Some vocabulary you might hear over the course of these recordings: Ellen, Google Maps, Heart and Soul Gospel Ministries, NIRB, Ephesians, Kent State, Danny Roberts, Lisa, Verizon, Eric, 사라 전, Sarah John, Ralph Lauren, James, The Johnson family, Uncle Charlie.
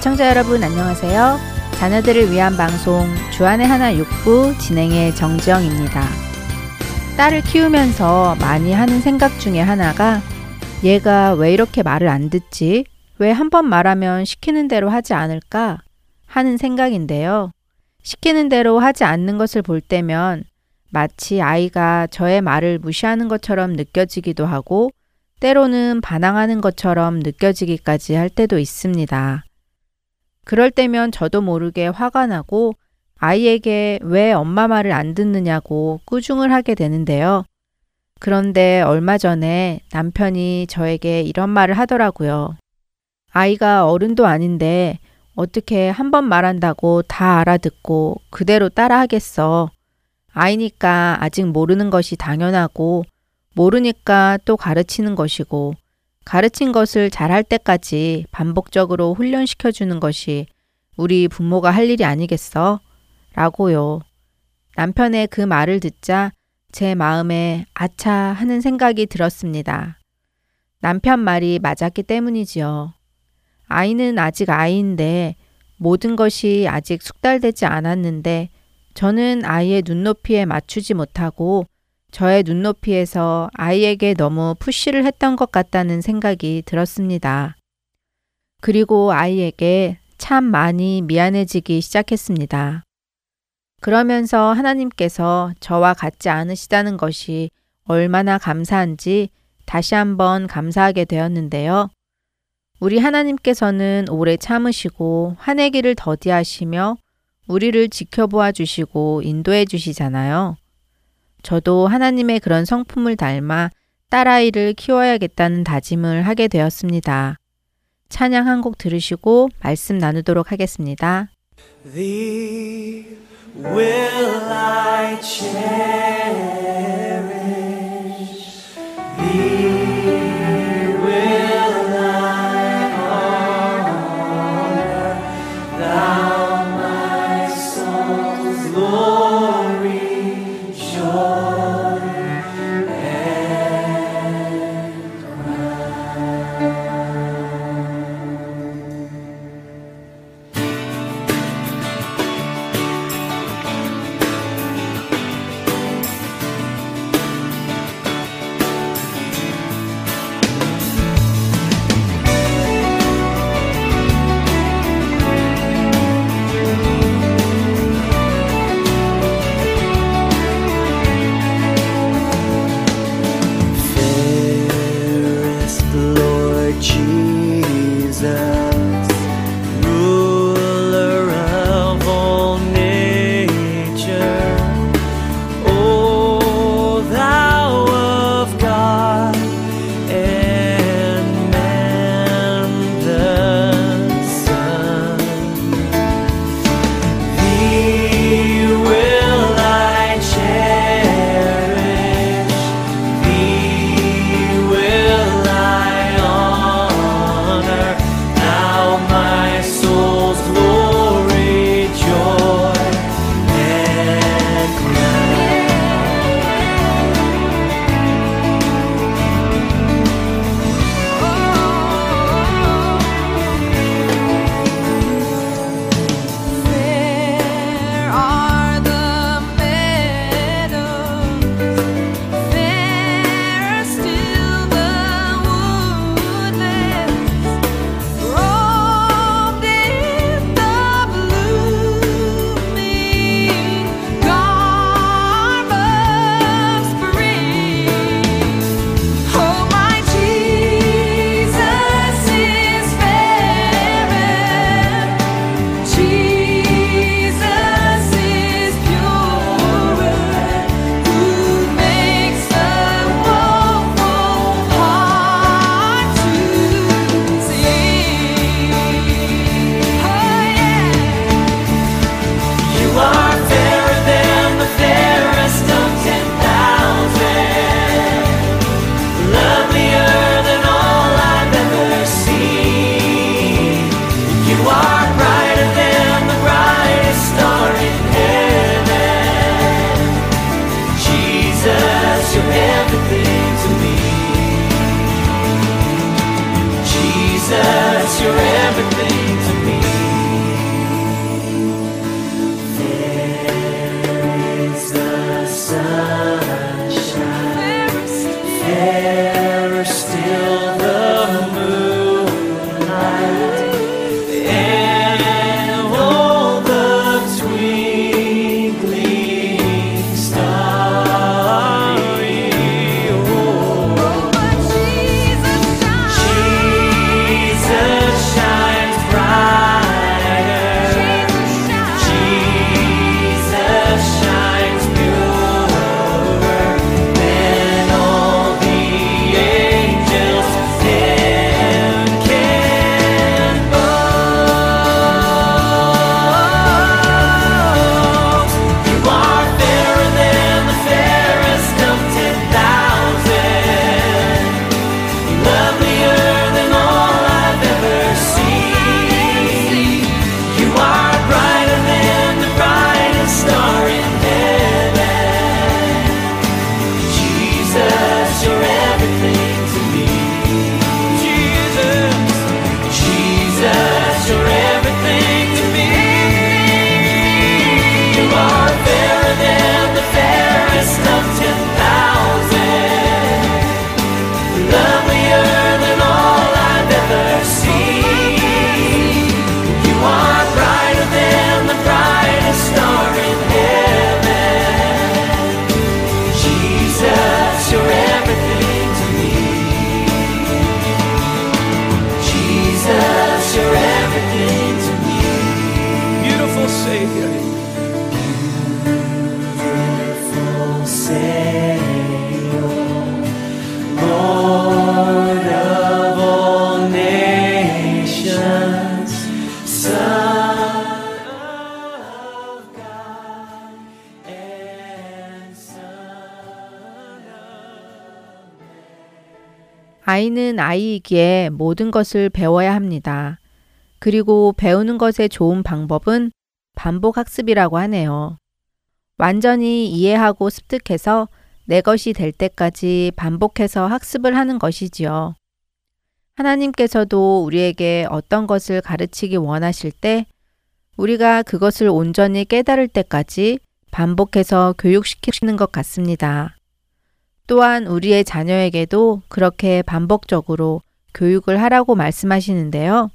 애청자 여러분 안녕하세요. 자녀들을 위한 방송 주안의 하나 육부 진행의 정지영입니다. 딸을 키우면서 많이 하는 생각 중에 하나가 얘가 왜 이렇게 말을 안 듣지? 왜 한 번 말하면 시키는 대로 하지 않을까? 하는 생각인데요. 시키는 대로 하지 않는 것을 볼 때면 마치 아이가 저의 말을 무시하는 것처럼 느껴지기도 하고 때로는 반항하는 것처럼 느껴지기까지 할 때도 있습니다. 그럴 때면 저도 모르게 화가 나고 아이에게 왜 엄마 말을 안 듣느냐고 꾸중을 하게 되는데요. 그런데 얼마 전에 남편이 저에게 이런 말을 하더라고요. 아이가 어른도 아닌데 어떻게 한 번 말한다고 다 알아듣고 그대로 따라하겠어. 아이니까 아직 모르는 것이 당연하고 모르니까 또 가르치는 것이고 가르친 것을 잘할 때까지 반복적으로 훈련시켜주는 것이 우리 부모가 할 일이 아니겠어? 라고요. 남편의 그 말을 듣자 제 마음에 아차 하는 생각이 들었습니다. 남편 말이 맞았기 때문이지요. 아이는 아직 아이인데 모든 것이 아직 숙달되지 않았는데 저는 아이의 눈높이에 맞추지 못하고 저의 눈높이에서 아이에게 너무 푸시를 했던 것 같다는 생각이 들었습니다. 그리고 아이에게 참 많이 미안해지기 시작했습니다. 그러면서 하나님께서 저와 같지 않으시다는 것이 얼마나 감사한지 다시 한번 감사하게 되었는데요. 우리 하나님께서는 오래 참으시고 화내기를 더디하시며 우리를 지켜보아 주시고 인도해 주시잖아요. 저도 하나님의 그런 성품을 닮아 딸아이를 키워야겠다는 다짐을 하게 되었습니다. 찬양 한 곡 들으시고 말씀 나누도록 하겠습니다. Thee will I cherish, Thee will I honor, Thou my soul's glory, joy and crown. 아이는 아이이기에 모든 것을 배워야 합니다. 그리고 배우는 것의 좋은 방법은 반복 학습이라고 하네요. 완전히 이해하고 습득해서 내 것이 될 때까지 반복해서 학습을 하는 것이지요. 하나님께서도 우리에게 어떤 것을 가르치기 원하실 때 우리가 그것을 온전히 깨달을 때까지 반복해서 교육시키시는 것 같습니다. 또한 우리의 자녀에게도 그렇게 반복적으로 교육을 하라고 말씀하시는데요.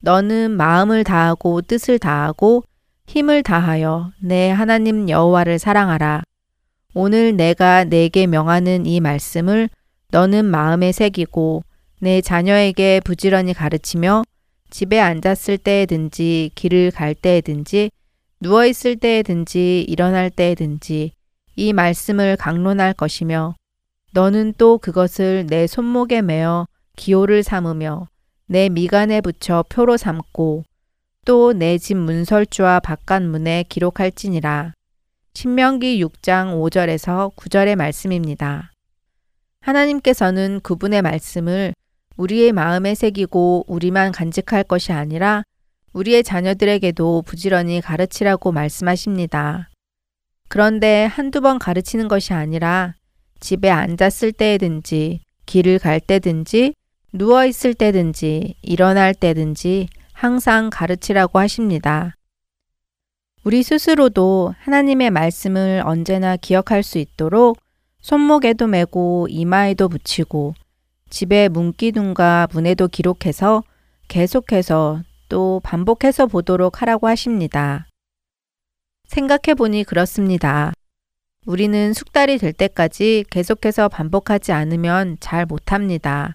너는 마음을 다하고 뜻을 다하고 힘을 다하여 내 하나님 여호와를 사랑하라. 오늘 내가 네게 명하는 이 말씀을 너는 마음에 새기고 내 자녀에게 부지런히 가르치며 집에 앉았을 때에든지 길을 갈 때에든지 누워있을 때에든지 일어날 때에든지 이 말씀을 강론할 것이며 너는 또 그것을 내 손목에 매어 기호를 삼으며 내 미간에 붙여 표로 삼고 또 내 집 문설주와 바깥문에 기록할지니라. 신명기 6장 5절에서 9절의 말씀입니다. 하나님께서는 그분의 말씀을 우리의 마음에 새기고 우리만 간직할 것이 아니라 우리의 자녀들에게도 부지런히 가르치라고 말씀하십니다. 그런데 한두 번 가르치는 것이 아니라 집에 앉았을 때든지 길을 갈 때든지 누워있을 때든지 일어날 때든지 항상 가르치라고 하십니다. 우리 스스로도 하나님의 말씀을 언제나 기억할 수 있도록 손목에도 메고 이마에도 붙이고 집에 문기둥과 문에도 기록해서 계속해서 또 반복해서 보도록 하라고 하십니다. 생각해보니 그렇습니다. 우리는 숙달이 될 때까지 계속해서 반복하지 않으면 잘 못합니다.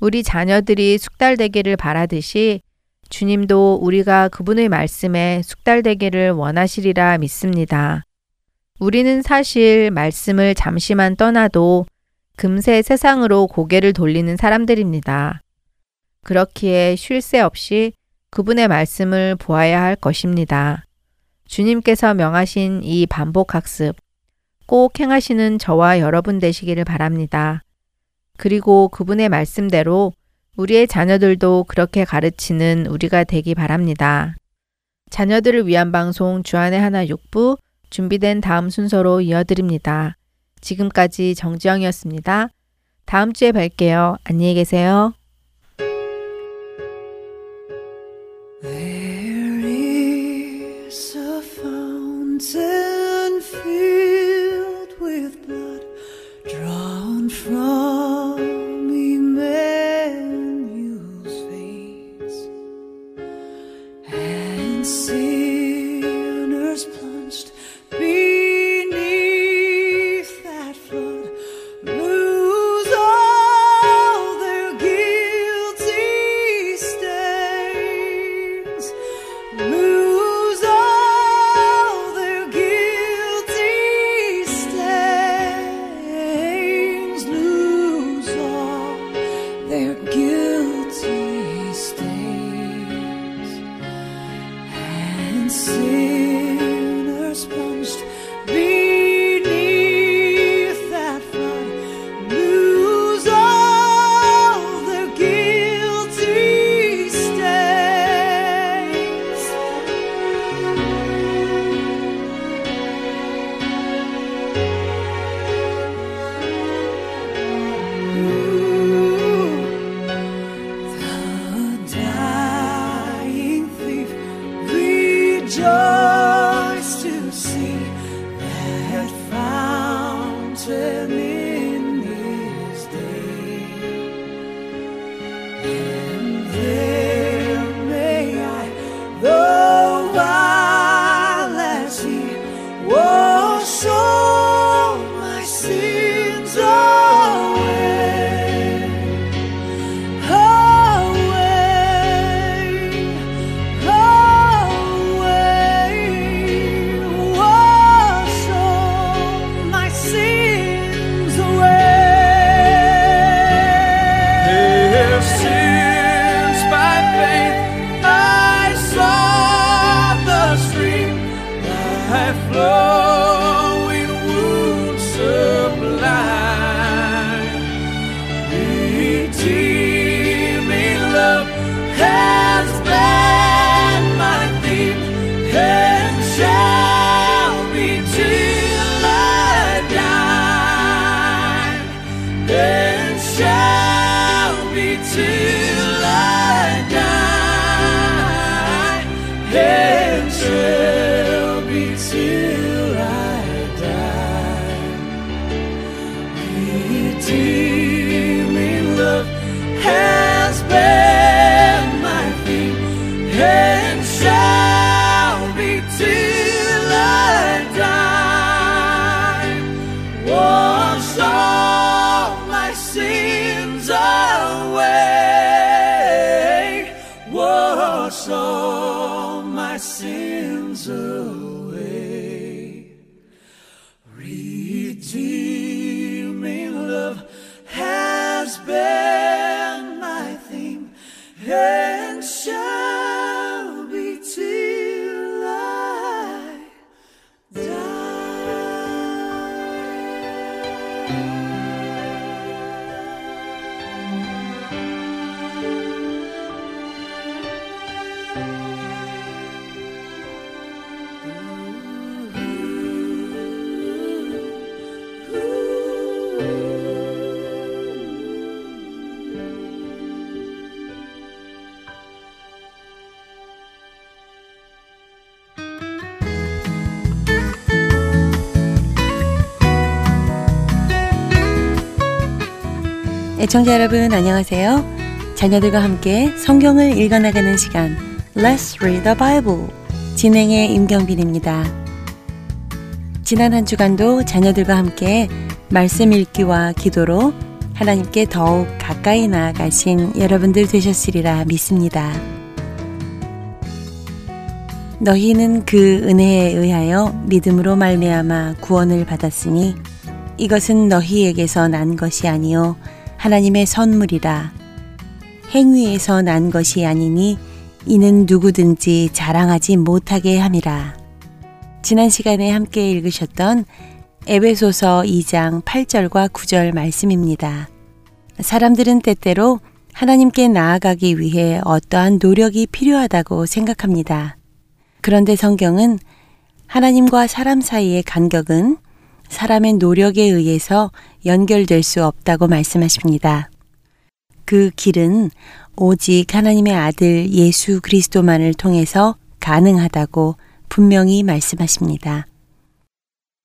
우리 자녀들이 숙달되기를 바라듯이 주님도 우리가 그분의 말씀에 숙달되기를 원하시리라 믿습니다. 우리는 사실 말씀을 잠시만 떠나도 금세 세상으로 고개를 돌리는 사람들입니다. 그렇기에 쉴 새 없이 그분의 말씀을 보아야 할 것입니다. 주님께서 명하신 이 반복학습, 꼭 행하시는 저와 여러분 되시기를 바랍니다. 그리고 그분의 말씀대로 우리의 자녀들도 그렇게 가르치는 우리가 되기 바랍니다. 자녀들을 위한 방송 주안의 하나 6부 준비된 다음 순서로 이어드립니다. 지금까지 정지영이었습니다. 다음 주에 뵐게요. 안녕히 계세요. There is a fountain filled with blood drawn from Emmanuel's veins, and sinners plunged beneath that flood lose all their guilty stains, lose all their guilty stains, lose all their guilty stains, and sinners plunged beneath that flood lose all their guilty stains. The dying thief rejoiced to see that fountain in his day, and there may I, though while as he wash all my sins away, away, away, wash all my sins away. If since by faith I saw the stream, thy flowing wounds sublime, till I die. Redeeming love has been my theme, and shall be till I die. Wash all my sins away. Wash all my sins away. 애청자 여러분 안녕하세요. 자녀들과 함께 성경을 읽어나가는 시간 Let's Read the Bible 진행의 임경빈입니다. 지난 한 주간도 자녀들과 함께 말씀 읽기와 기도로 하나님께 더욱 가까이 나아가신 여러분들 되셨으리라 믿습니다. 너희는 그 은혜에 의하여 믿음으로 말미암아 구원을 받았으니 이것은 너희에게서 난 것이 아니요 하나님의 선물이라. 행위에서 난 것이 아니니 이는 누구든지 자랑하지 못하게 함이라. 지난 시간에 함께 읽으셨던 에베소서 2장 8절과 9절 말씀입니다. 사람들은 때때로 하나님께 나아가기 위해 어떠한 노력이 필요하다고 생각합니다. 그런데 성경은 하나님과 사람 사이의 간격은 사람의 노력에 의해서 연결될 수 없다고 말씀하십니다. 그 길은 오직 하나님의 아들 예수 그리스도만을 통해서 가능하다고 분명히 말씀하십니다.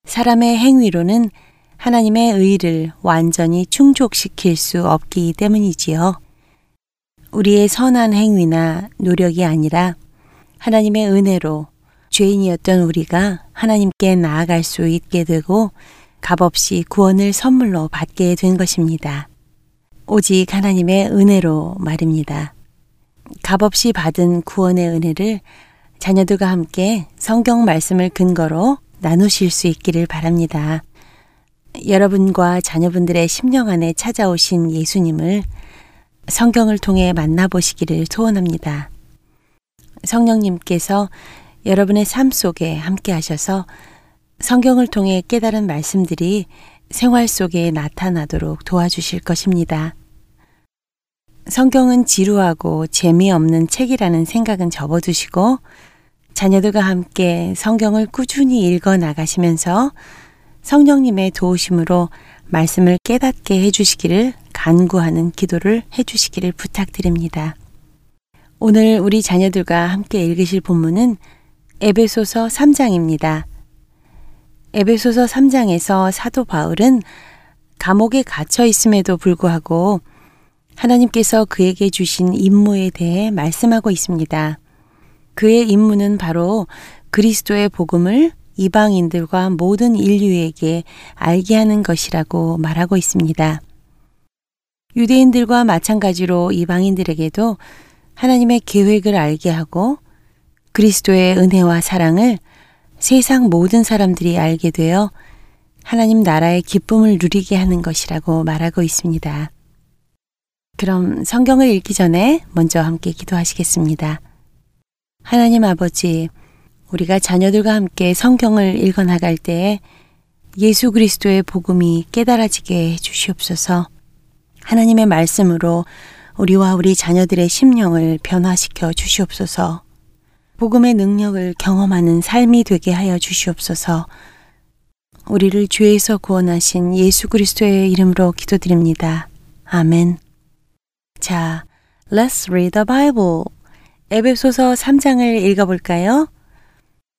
사람의 행위로는 하나님의 의를 완전히 충족시킬 수 없기 때문이지요. 우리의 선한 행위나 노력이 아니라 하나님의 은혜로 죄인이었던 우리가 하나님께 나아갈 수 있게 되고 값없이 구원을 선물로 받게 된 것입니다. 오직 하나님의 은혜로 말입니다. 값없이 받은 구원의 은혜를 자녀들과 함께 성경 말씀을 근거로 나누실 수 있기를 바랍니다. 여러분과 자녀분들의 심령 안에 찾아오신 예수님을 성경을 통해 만나보시기를 소원합니다. 성령님께서 여러분의 삶 속에 함께 하셔서 성경을 통해 깨달은 말씀들이 생활 속에 나타나도록 도와주실 것입니다. 성경은 지루하고 재미없는 책이라는 생각은 접어두시고 자녀들과 함께 성경을 꾸준히 읽어 나가시면서 성령님의 도우심으로 말씀을 깨닫게 해주시기를 간구하는 기도를 해주시기를 부탁드립니다. 오늘 우리 자녀들과 함께 읽으실 본문은 에베소서 3장입니다. 에베소서 3장에서 사도 바울은 감옥에 갇혀 있음에도 불구하고 하나님께서 그에게 주신 임무에 대해 말씀하고 있습니다. 그의 임무는 바로 그리스도의 복음을 이방인들과 모든 인류에게 알게 하는 것이라고 말하고 있습니다. 유대인들과 마찬가지로 이방인들에게도 하나님의 계획을 알게 하고 그리스도의 은혜와 사랑을 세상 모든 사람들이 알게 되어 하나님 나라의 기쁨을 누리게 하는 것이라고 말하고 있습니다. 그럼 성경을 읽기 전에 먼저 함께 기도하시겠습니다. 하나님 아버지, 우리가 자녀들과 함께 성경을 읽어나갈 때에 예수 그리스도의 복음이 깨달아지게 해주시옵소서. 하나님의 말씀으로 우리와 우리 자녀들의 심령을 변화시켜 주시옵소서. 복음의 능력을 경험하는 삶이 되게 하여 주시옵소서. 우리를 죄에서 구원하신 예수 그리스도의 이름으로 기도드립니다. 아멘. 자, Let's read the Bible. 에베소서 3장을 읽어볼까요?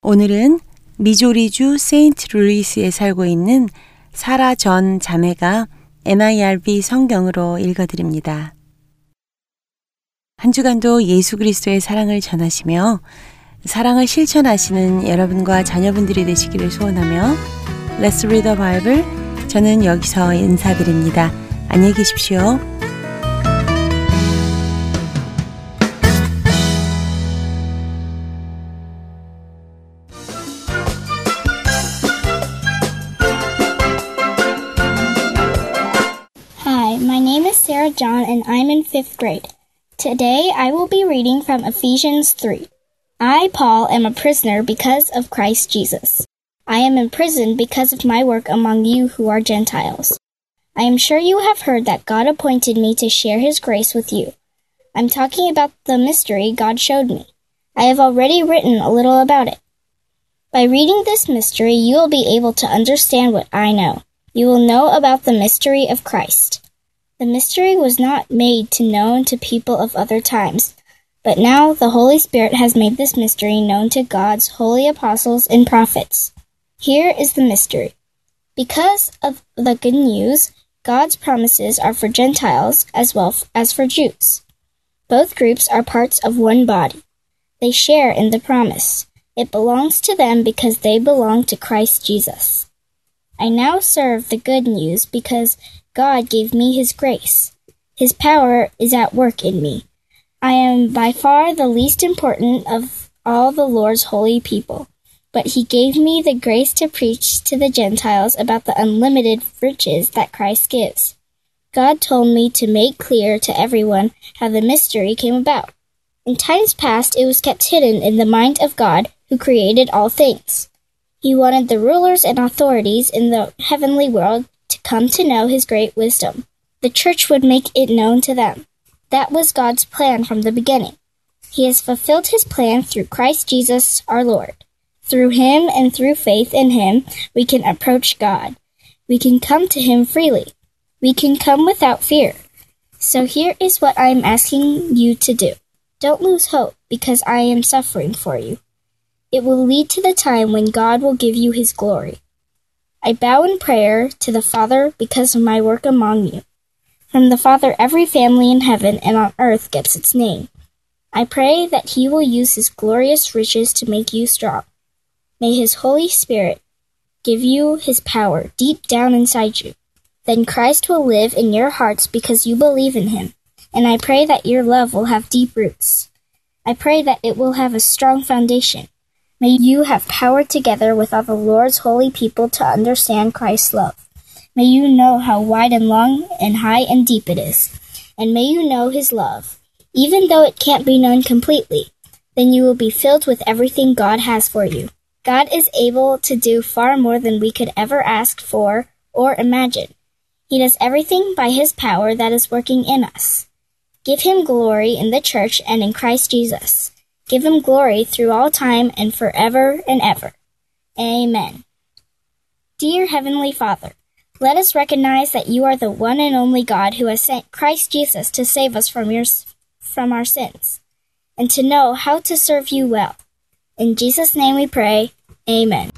오늘은 미조리주 세인트 루이스에 살고 있는 사라 전 자매가 NIRB 성경으로 읽어드립니다. 한 주간도 예수 그리스도의 사랑을 전하시며 사랑을 실천하시는 여러분과 자녀분들이 되시기를 소원하며 Let's Read the Bible, 저는 여기서 인사드립니다. 안녕히 계십시오. Hi, my name is Sarah John and I'm in 5th grade. Today I will be reading from Ephesians 3. I, Paul, am a prisoner because of Christ Jesus. I am in prison because of my work among you who are Gentiles. I am sure you have heard that God appointed me to share His grace with you. I'm talking about the mystery God showed me. I have already written a little about it. By reading this mystery, you will be able to understand what I know. You will know about the mystery of Christ. The mystery was not made known to people of other times, but now the Holy Spirit has made this mystery known to God's holy apostles and prophets. Here is the mystery. Because of the good news, God's promises are for Gentiles as well as for Jews. Both groups are parts of one body. They share in the promise. It belongs to them because they belong to Christ Jesus. I now serve the good news because God gave me His grace. His power is at work in me. I am by far the least important of all the Lord's holy people, but He gave me the grace to preach to the Gentiles about the unlimited riches that Christ gives. God told me to make clear to everyone how the mystery came about. In times past, it was kept hidden in the mind of God who created all things. He wanted the rulers and authorities in the heavenly world to come to know His great wisdom. The church would make it known to them. That was God's plan from the beginning. He has fulfilled His plan through Christ Jesus our Lord. Through Him and through faith in Him, we can approach God. We can come to Him freely. We can come without fear. So here is what I am asking you to do. Don't lose hope because I am suffering for you. It will lead to the time when God will give you His glory. I bow in prayer to the Father because of my work among you. From the Father, every family in heaven and on earth gets its name. I pray that He will use His glorious riches to make you strong. May His Holy Spirit give you His power deep down inside you. Then Christ will live in your hearts because you believe in Him. And I pray that your love will have deep roots. I pray that it will have a strong foundation. May you have power together with all the Lord's holy people to understand Christ's love. May you know how wide and long and high and deep it is. And may you know His love, even though it can't be known completely. Then you will be filled with everything God has for you. God is able to do far more than we could ever ask for or imagine. He does everything by His power that is working in us. Give Him glory in the church and in Christ Jesus. Give Him glory through all time and forever and ever. Amen. Dear Heavenly Father, let us recognize that You are the one and only God who has sent Christ Jesus to save us from our sins, and to know how to serve You well. In Jesus' name we pray. Amen.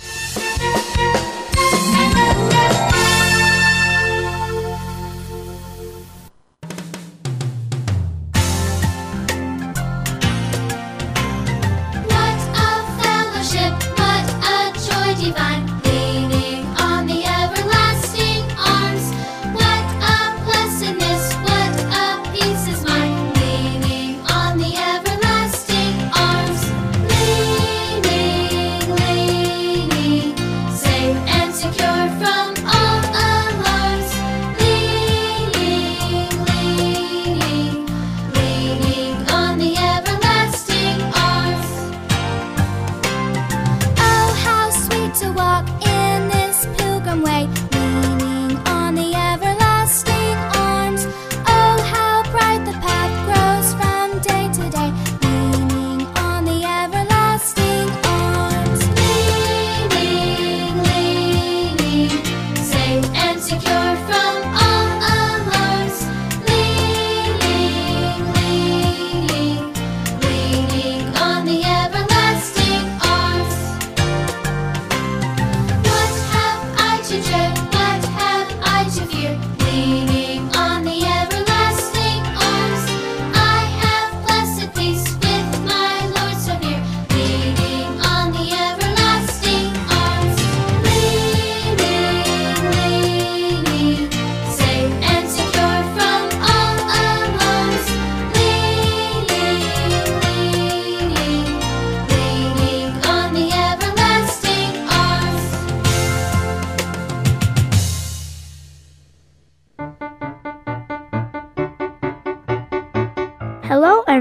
To walk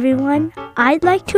everyone. I'd like to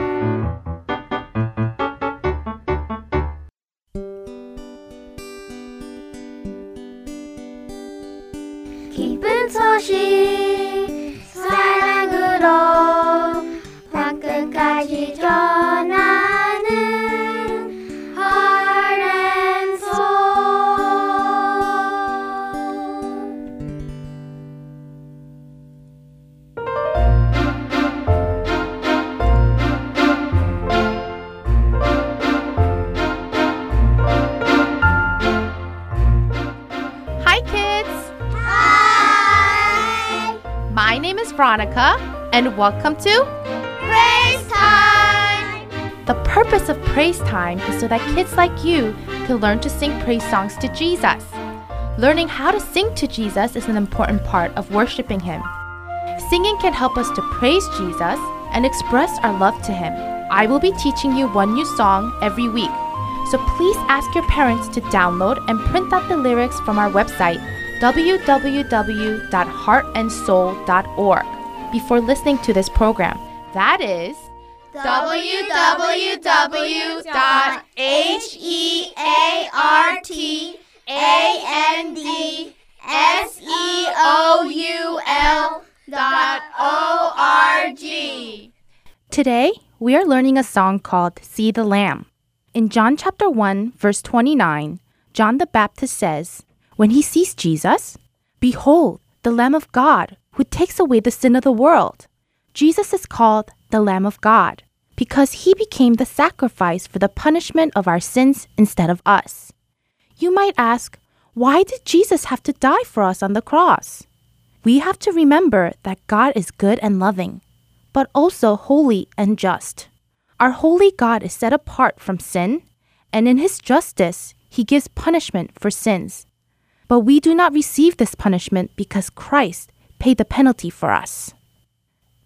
기쁜 소식 사랑으로 땅 끝까지 전하는 Heart and Soul. Hi kids! My name is Veronica, and welcome to Praise Time! The purpose of Praise Time is so that kids like you can learn to sing praise songs to Jesus. Learning how to sing to Jesus is an important part of worshiping Him. Singing can help us to praise Jesus and express our love to Him. I will be teaching you one new song every week, so please ask your parents to download and print out the lyrics from our website, www.heartandsoul.org, before listening to this program. That is www.heartandsoul.org. Today, we are learning a song called See the Lamb. In John chapter 1, verse 29, John the Baptist says, when he sees Jesus, behold, the Lamb of God, who takes away the sin of the world. Jesus is called the Lamb of God because he became the sacrifice for the punishment of our sins instead of us. You might ask, why did Jesus have to die for us on the cross? We have to remember that God is good and loving, but also holy and just. Our holy God is set apart from sin, and in his justice, he gives punishment for sins. But we do not receive this punishment because Christ paid the penalty for us.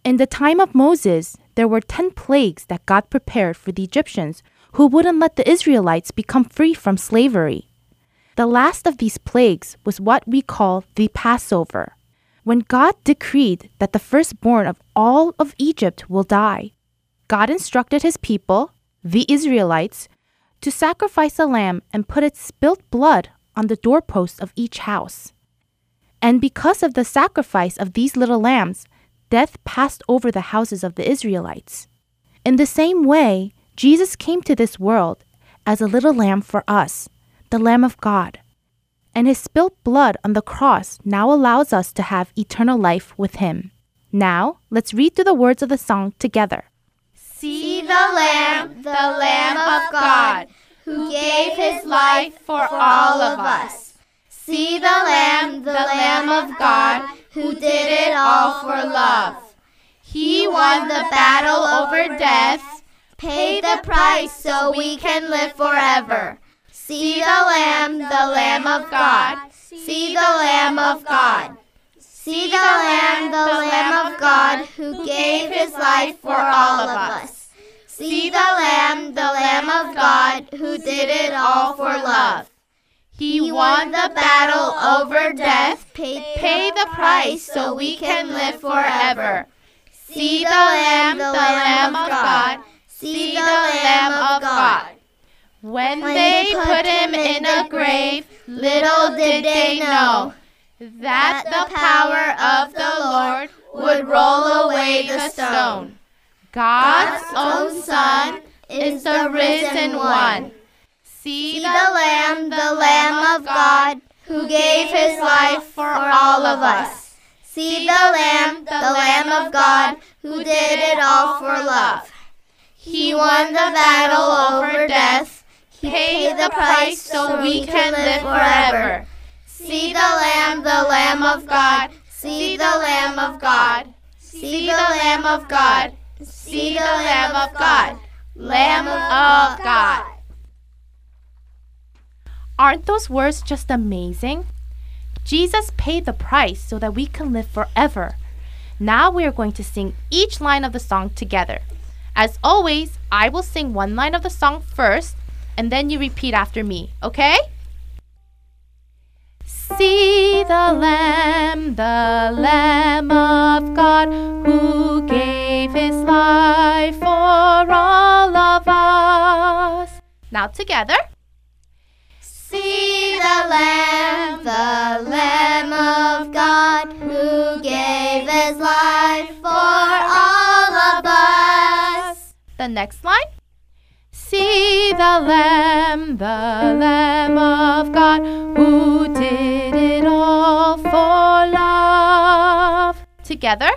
In the time of Moses, there were 10 plagues that God prepared for the Egyptians who wouldn't let the Israelites become free from slavery. The last of these plagues was what we call the Passover, when God decreed that the firstborn of all of Egypt will die. God instructed his people, the Israelites, to sacrifice a lamb and put its spilt blood on the doorposts of each house. And because of the sacrifice of these little lambs, death passed over the houses of the Israelites. In the same way, Jesus came to this world as a little lamb for us, the Lamb of God. And his spilt blood on the cross now allows us to have eternal life with him. Now, let's read through the words of the song together. See the Lamb of God, who gave his life for all of us. See the Lamb of God, who did it all for love. He won the battle over death, paid the price so we can live forever. See the Lamb of God. See the Lamb of God. See the Lamb of God, who gave his life for all of us. See the Lamb of God, who did it all for love. He won the battle over death, paid the price so we can live forever. See the Lamb of God. See the Lamb of God. When they put him in a grave, little did they know that the power of the Lord would roll away the stone. God's own Son is the risen one. See the Lamb of God, who gave his life for all of us. See the Lamb of God, who did it all for love. He won the battle over death. He paid the price so we can live forever. See the Lamb of God. See the Lamb of God. See the Lamb of God. See the Lamb of God, Lamb of God. Aren't those words just amazing? Jesus paid the price so that we can live forever. Now we are going to sing each line of the song together. As always, I will sing one line of the song first, and then you repeat after me, okay? See the Lamb of God, who gave his life for all of us. Now together. See the Lamb of God, who gave his life for all of us. The next line. See the Lamb of God, who did it all for love. Together.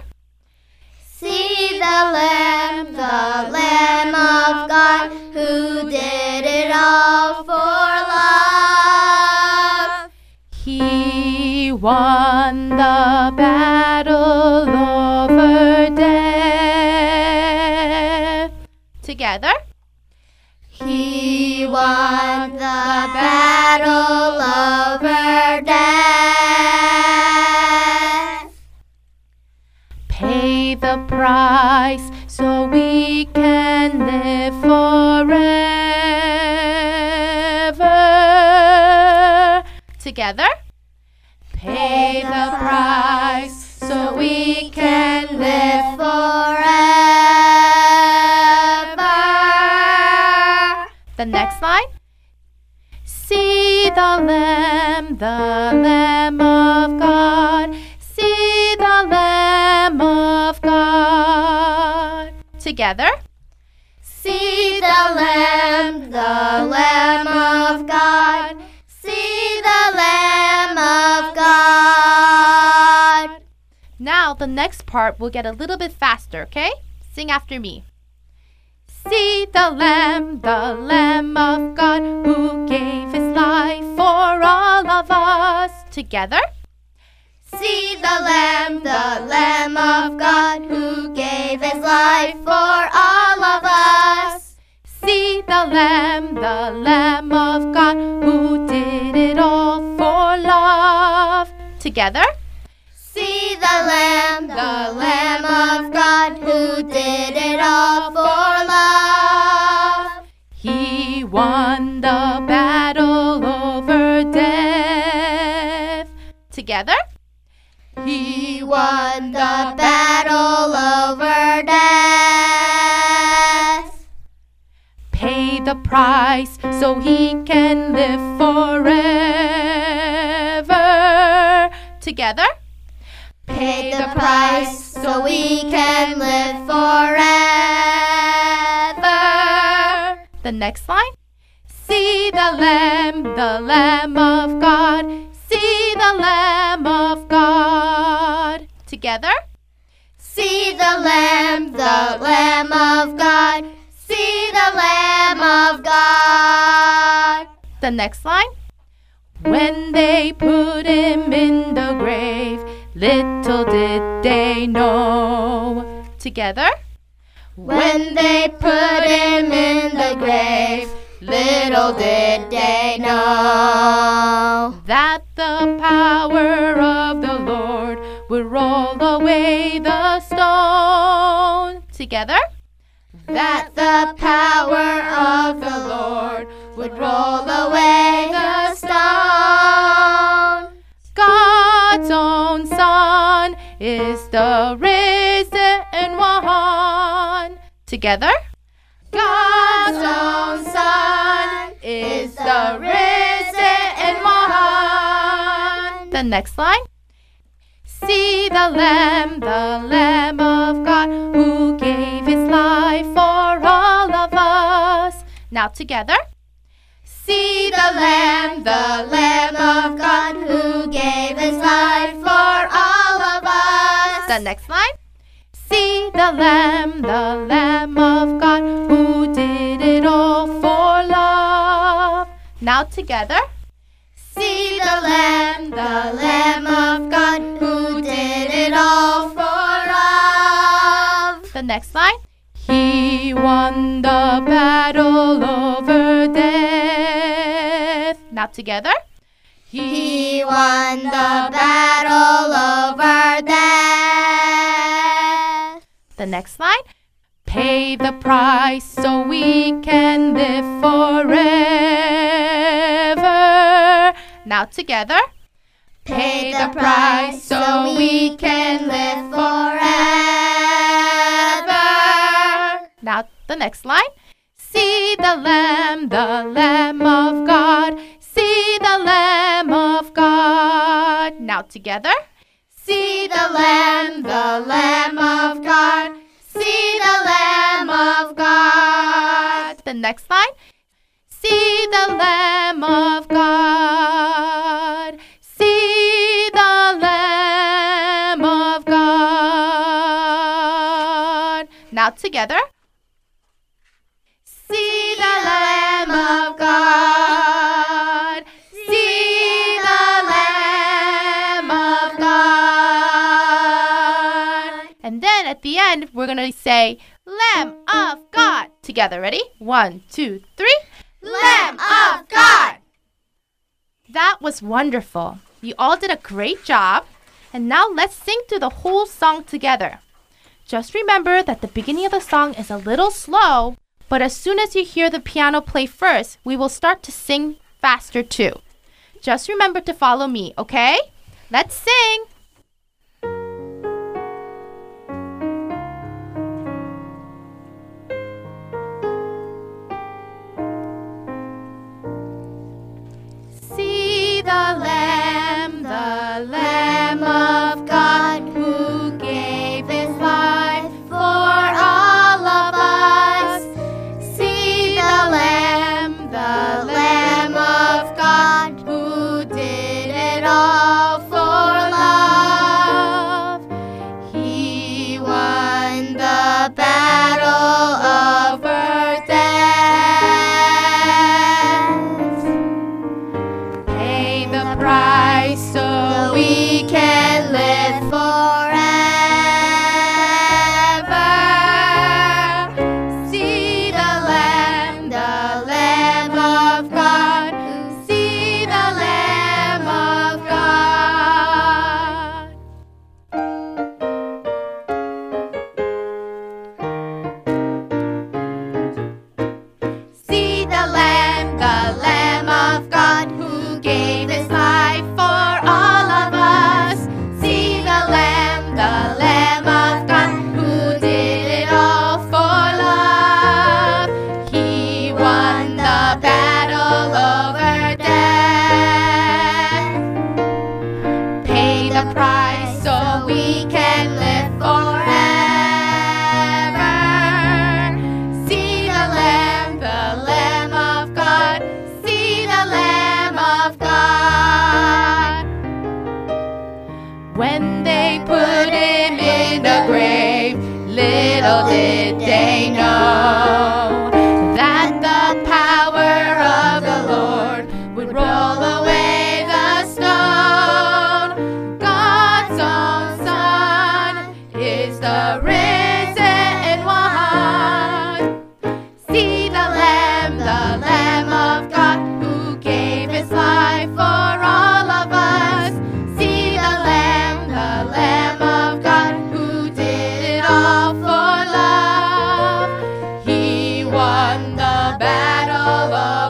See the Lamb of God, who did it all for love. He won the battle over death. Together. He won the battle over death. Pay the price so we can live forever. Together. Pay the price so we can live forever. The next line. See the Lamb of God. See the Lamb of God. Together. See the Lamb of God. See the Lamb of God. Now the next part will get a little bit faster, okay? Sing after me. See the Lamb of God, who gave his life for all of us. Together. See the Lamb of God, who gave his life for all of us. See the Lamb of God, who did it all for love. Together. See the Lamb of God, who did it all for love. He won the battle over death. Together. He won the battle over death. Pay the price so he can live forever. Together. Pay the price so we can live forever. The next line. See the Lamb of God. See the Lamb of God. Together. See the Lamb of God. See the Lamb of God. The next line. When they put him in the grave, little did they know. Together. When they put him in the grave, little did they know that the power of the Lord would roll away the stone. Together. That the power of the Lord would roll away the stone. God's own Son is the risen one. Together. God's own Son is the risen one. The next line. See the Lamb of God, who gave his life for all of us. Now together. See the Lamb of God, who gave his life for all of us. The next line. See the Lamb of God, who did it all for love. Now together. See the Lamb of God, who did it all for love. The next line. He won the battle over death. Now together. He won the battle over death. The next line. Pay the price so we can live forever. Now together. Pay the price so we can live forever. Now the next line. See the Lamb of God. See the Lamb of God. Now together. See the Lamb of God. See the Lamb of God. The next line. See the Lamb of God. See the Lamb of God. Now together. See the Lamb of God. See the Lamb of God. And then at the end, we're going to say, Lamb of God. Together, ready? 1, 2, 3. Lamb of God. That was wonderful. You all did a great job. And now let's sing through the whole song together. Just remember that the beginning of the song is a little slow. But as soon as you hear the piano play first, we will start to sing faster too. Just remember to follow me, okay? Let's sing! See the Lamb of God who gave His life for all of us. The Lamb of God who did it all for love. He won the battle over death. Pay the price so we can live forever. See the Lamb of God. See the Lamb of God. See the Lamb of God who gave His life for all of us. See the Lamb of God who did it all for love. He won the battle over death. Pay the price so we can live forever. See the Lamb of God. See the Lamb of God. When they put Him in the grave, little did they know that the power of the Lord would roll away the stone. God's own Son is the risen one. See the Lamb of God who gave His life for all of us. See the Lamb of God who did it all for love. He won the battle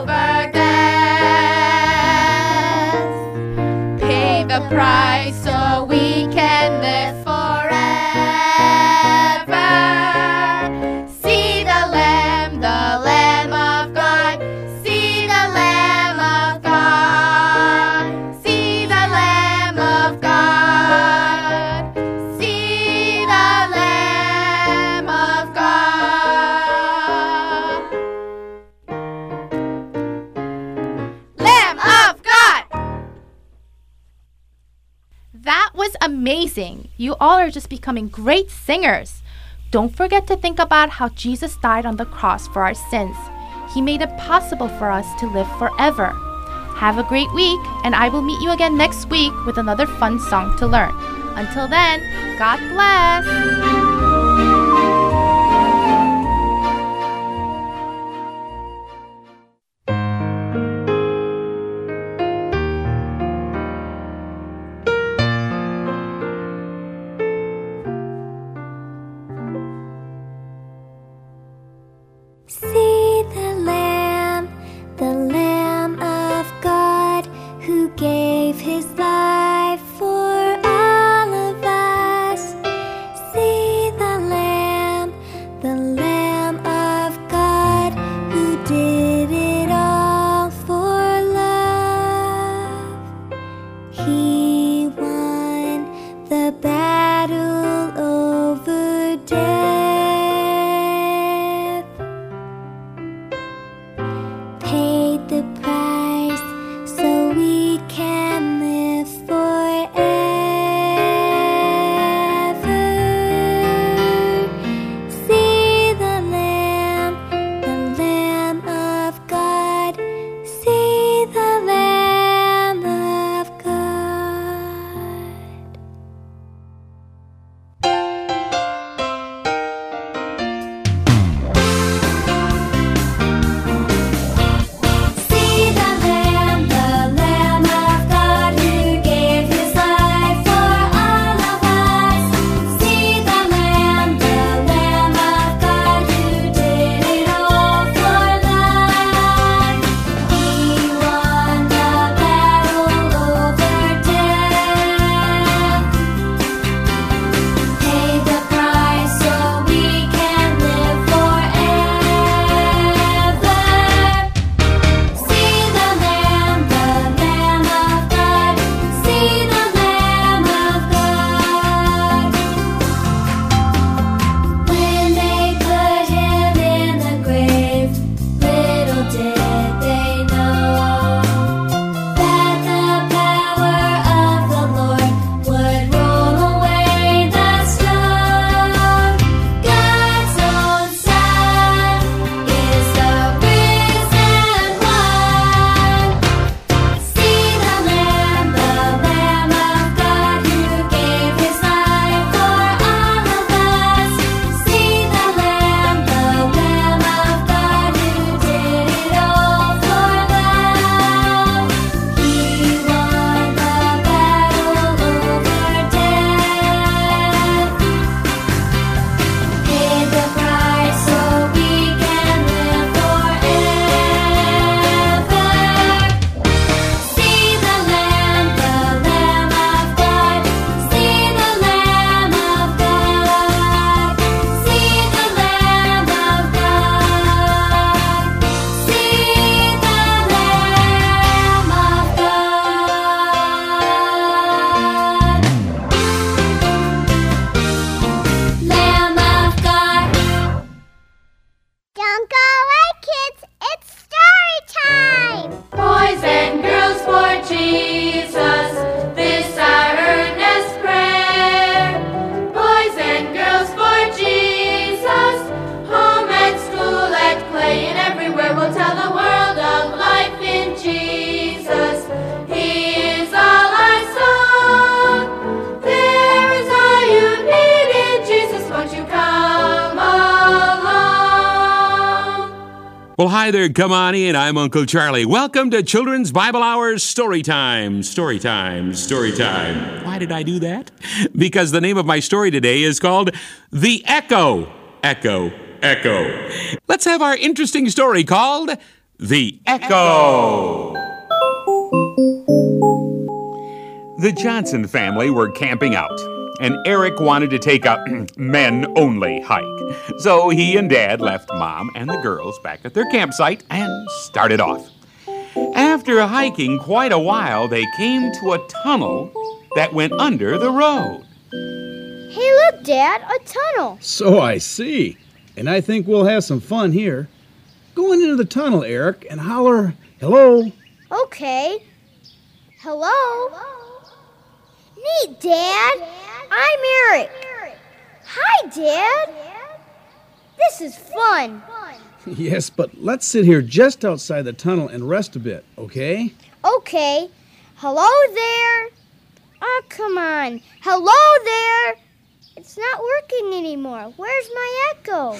over death. Pay the price so we can live forever. See the Lamb of God. See the Lamb of God. See the Lamb of God. See the Lamb of God. Lamb of God! That was amazing. You all are just becoming great singers. Don't forget to think about how Jesus died on the cross for our sins. He made it possible for us to live forever. Have a great week, and I will meet you again next week with another fun song to learn. Until then, God bless. Well, hi there, come on in. I'm Uncle Charlie. Welcome to Children's Bible Hours Story Time. Story Time. Story Time. Why did I do that? Because the name of my story today is called The Echo. Echo. Echo. Let's have our interesting story called The Echo. The Johnson family were camping out, and Eric wanted to take a men-only hike. So he and Dad left Mom and the girls back at their campsite and started off. After hiking quite a while, they came to a tunnel that went under the road. Hey, look, Dad, a tunnel. So I see. And I think we'll have some fun here. Go into the tunnel, Eric, and holler, hello. Okay. Hello. Hello. Neat, Dad. I'm Eric. Hi, Dad. This is fun. Yes, but let's sit here just outside the tunnel and rest a bit, okay? Okay. Hello there. Oh, come on. Hello there. It's not working anymore. Where's my echo?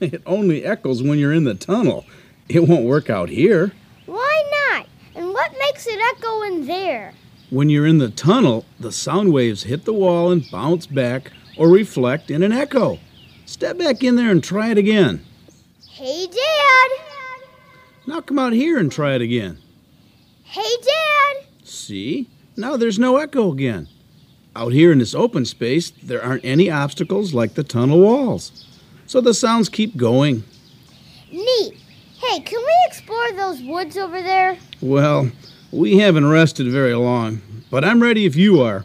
It only echoes when you're in the tunnel. It won't work out here. Why not? And what makes it echo in there? When you're in the tunnel, the sound waves hit the wall and bounce back or reflect in an echo. Step back in there and try it again. Hey, Dad. Now come out here and try it again. Hey, Dad! See? Now there's no echo again. Out here in this open space, there aren't any obstacles like the tunnel walls. So the sounds keep going. Neat. Hey, can we explore those woods over there? Well, we haven't rested very long, but I'm ready if you are.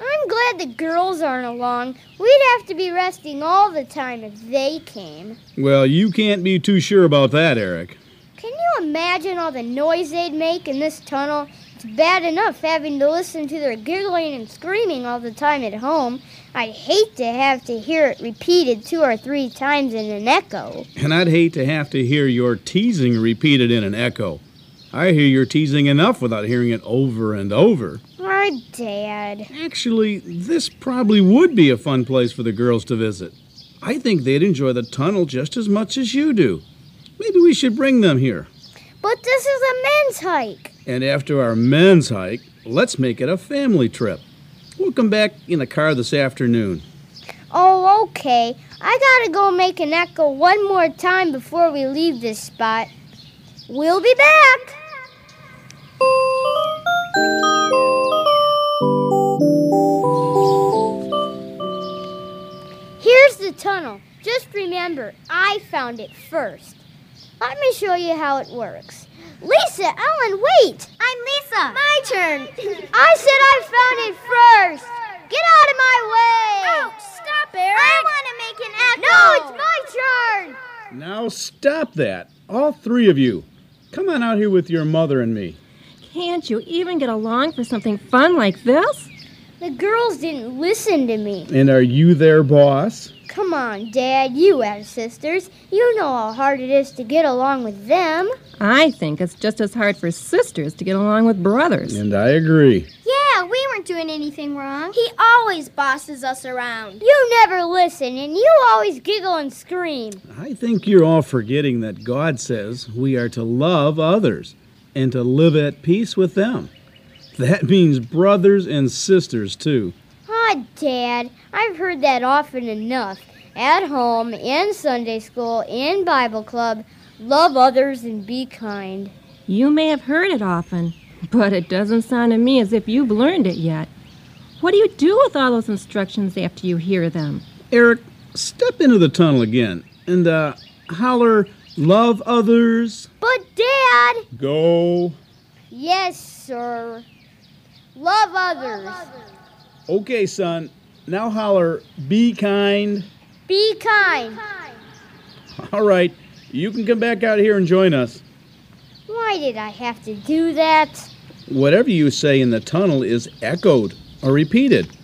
I'm glad the girls aren't along. We'd have to be resting all the time if they came. Well, you can't be too sure about that, Eric. Can you imagine all the noise they'd make in this tunnel? It's bad enough having to listen to their giggling and screaming all the time at home. I'd hate to have to hear it repeated 2 or 3 times in an echo. And I'd hate to have to hear your teasing repeated in an echo. I hear your teasing enough without hearing it over and over. Oh, Dad. Actually, this probably would be a fun place for the girls to visit. I think they'd enjoy the tunnel just as much as you do. Maybe we should bring them here. But this is a men's hike. And after our men's hike, let's make it a family trip. We'll come back in the car this afternoon. Oh, okay. I gotta go make an echo one more time before we leave this spot. We'll be back. Here's the tunnel. Just remember, I found it first. Let me show you how it works. Lisa, Ellen, wait! I'm Lisa! My turn! I said I found it first! Get out of my way! Oh, stop, Eric! I want to make an echo! No, it's my turn! Now stop that. All three of you. Come on out here with your mother and me. Can't you even get along for something fun like this? The girls didn't listen to me. And are you their boss? Come on, Dad, you have sisters. You know how hard it is to get along with them. I think it's just as hard for sisters to get along with brothers. And I agree. Yeah, we weren't doing anything wrong. He always bosses us around. You never listen, and you always giggle and scream. I think you're all forgetting that God says we are to love others and to live at peace with them. That means brothers and sisters, too. Ah, Dad, I've heard that often enough. At home, in Sunday school, in Bible club, love others and be kind. You may have heard it often, but it doesn't sound to me as if you've learned it yet. What do you do with all those instructions after you hear them? Eric, step into the tunnel again and holler, love others. But, Dad! Go. Yes, sir. Love others. Love others. Okay, son. Now holler, be kind. Be kind. Be kind. All right. You can come back out here and join us. Why did I have to do that? Whatever you say in the tunnel is echoed or repeated.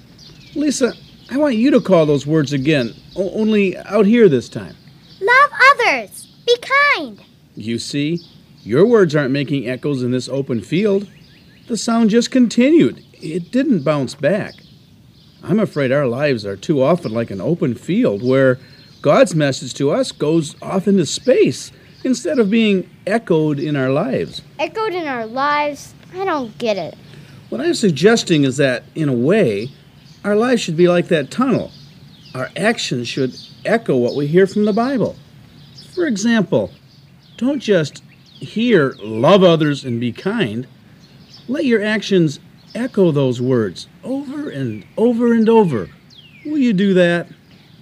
Lisa, I want you to call those words again, only out here this time. Love others. Be kind. You see, your words aren't making echoes in this open field. The sound just continued. It didn't bounce back. I'm afraid our lives are too often like an open field where God's message to us goes off into space instead of being echoed in our lives. Echoed in our lives? I don't get it. What I'm suggesting is that, in a way, our lives should be like that tunnel. Our actions should echo what we hear from the Bible. For example, don't just hear, love others and be kind. Let your actions echo those words over and over and over. Will you do that?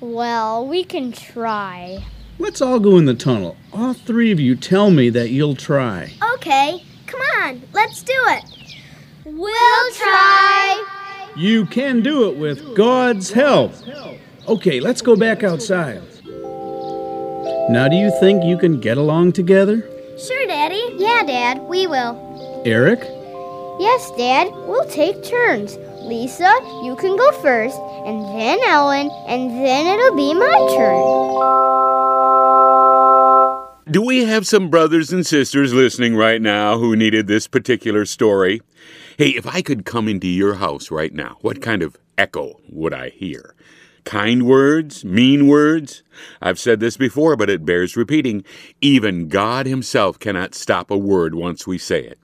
Well, we can try. Let's all go in the tunnel. All three of you tell me that you'll try. Okay, come on, let's do it. We'll try. You can do it with God's help. Okay, let's go back outside. Now, do you think you can get along together? Sure, Daddy. Yeah, Dad, we will. Eric? Yes, Dad, we'll take turns. Lisa, you can go first, and then Ellen, and then it'll be my turn. Do we have some brothers and sisters listening right now who needed this particular story? Hey, if I could come into your house right now, what kind of echo would I hear? Kind words? Mean words? I've said this before, but it bears repeating. Even God himself cannot stop a word once we say it.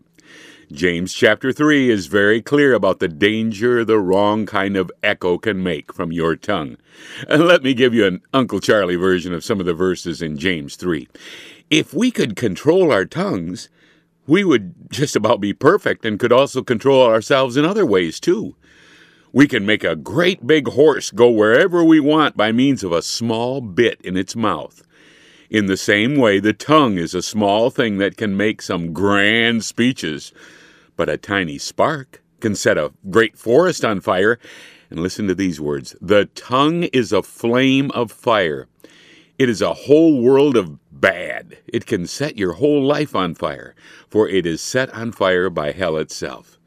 James chapter 3 is very clear about the danger the wrong kind of echo can make from your tongue. And let me give you an Uncle Charlie version of some of the verses in James 3. If we could control our tongues, we would just about be perfect and could also control ourselves in other ways, too. We can make a great big horse go wherever we want by means of a small bit in its mouth. In the same way, the tongue is a small thing that can make some grand speeches, but a tiny spark can set a great forest on fire. And listen to these words. The tongue is a flame of fire. It is a whole world of bad. It can set your whole life on fire, for it is set on fire by hell itself.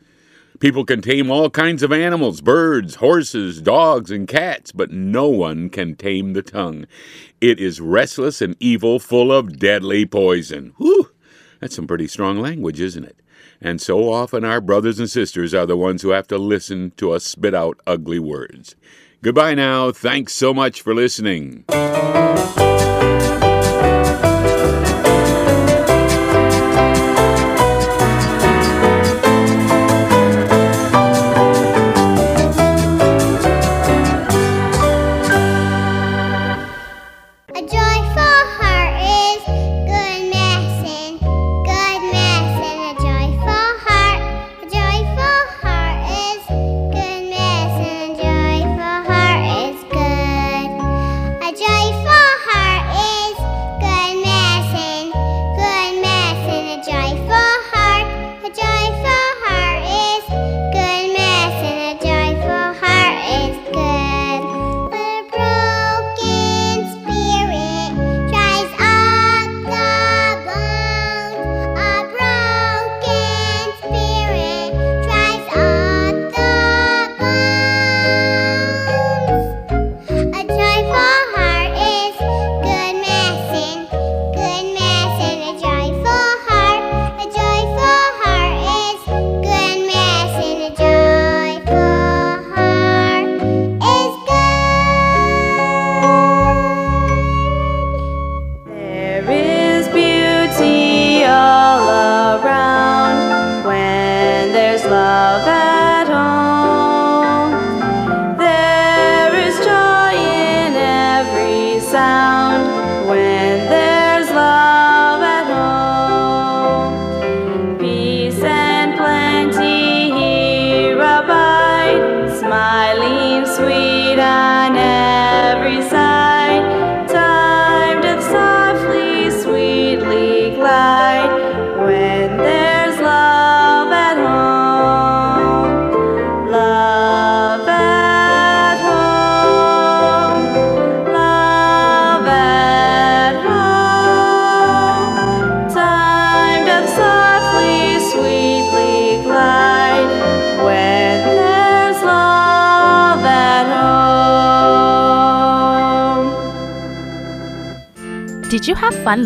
People can tame all kinds of animals, birds, horses, dogs, and cats, but no one can tame the tongue. It is restless and evil, full of deadly poison. Whew! That's some pretty strong language, isn't it? And so often our brothers and sisters are the ones who have to listen to us spit out ugly words. Goodbye now. Thanks so much for listening. Did you have fun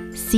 see